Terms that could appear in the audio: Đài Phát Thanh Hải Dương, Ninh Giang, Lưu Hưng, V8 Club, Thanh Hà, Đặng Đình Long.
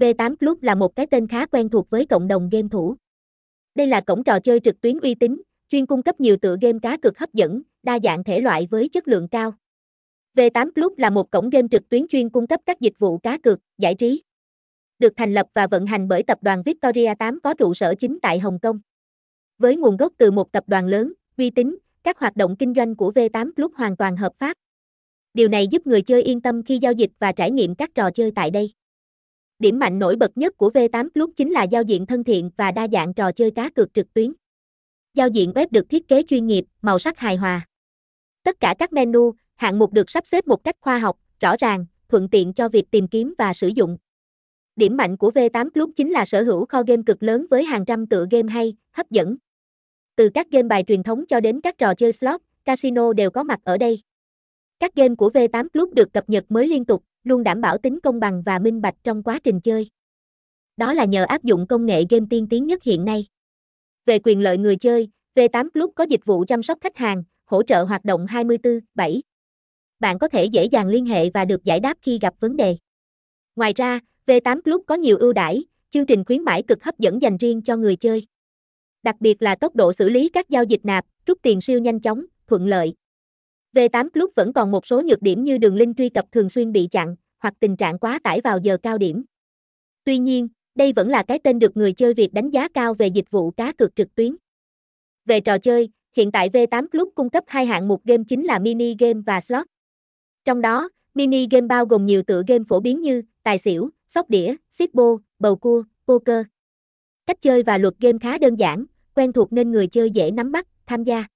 V8 Club là một cái tên khá quen thuộc với cộng đồng game thủ. Đây là cổng trò chơi trực tuyến uy tín, chuyên cung cấp nhiều tựa game cá cược hấp dẫn, đa dạng thể loại với chất lượng cao. V8 Club là một cổng game trực tuyến chuyên cung cấp các dịch vụ cá cược, giải trí. Được thành lập và vận hành bởi tập đoàn Victoria 8 có trụ sở chính tại Hồng Kông. Với nguồn gốc từ một tập đoàn lớn, uy tín, các hoạt động kinh doanh của V8 Club hoàn toàn hợp pháp. Điều này giúp người chơi yên tâm khi giao dịch và trải nghiệm các trò chơi tại đây. Điểm mạnh nổi bật nhất của V8 Club chính là giao diện thân thiện và đa dạng trò chơi cá cược trực tuyến. Giao diện web được thiết kế chuyên nghiệp, màu sắc hài hòa. Tất cả các menu, hạng mục được sắp xếp một cách khoa học, rõ ràng, thuận tiện cho việc tìm kiếm và sử dụng. Điểm mạnh của V8 Club chính là sở hữu kho game cực lớn với hàng trăm tựa game hay, hấp dẫn. Từ các game bài truyền thống cho đến các trò chơi slot, casino đều có mặt ở đây. Các game của V8 Club được cập nhật mới liên tục, luôn đảm bảo tính công bằng và minh bạch trong quá trình chơi. Đó là nhờ áp dụng công nghệ game tiên tiến nhất hiện nay. Về quyền lợi người chơi, V8 Club có dịch vụ chăm sóc khách hàng, hỗ trợ hoạt động 24/7. Bạn có thể dễ dàng liên hệ và được giải đáp khi gặp vấn đề. Ngoài ra, V8 Club có nhiều ưu đãi, chương trình khuyến mãi cực hấp dẫn dành riêng cho người chơi. Đặc biệt là tốc độ xử lý các giao dịch nạp, rút tiền siêu nhanh chóng, thuận lợi. V8 Club vẫn còn một số nhược điểm như đường link truy cập thường xuyên bị chặn, hoặc tình trạng quá tải vào giờ cao điểm. Tuy nhiên, đây vẫn là cái tên được người chơi Việt đánh giá cao về dịch vụ cá cược trực tuyến. Về trò chơi, hiện tại V8 Club cung cấp hai hạng mục game chính là mini game và slot. Trong đó, mini game bao gồm nhiều tựa game phổ biến như tài xỉu, sóc đĩa, siết bô, bầu cua, poker. Cách chơi và luật game khá đơn giản, quen thuộc nên người chơi dễ nắm bắt, tham gia.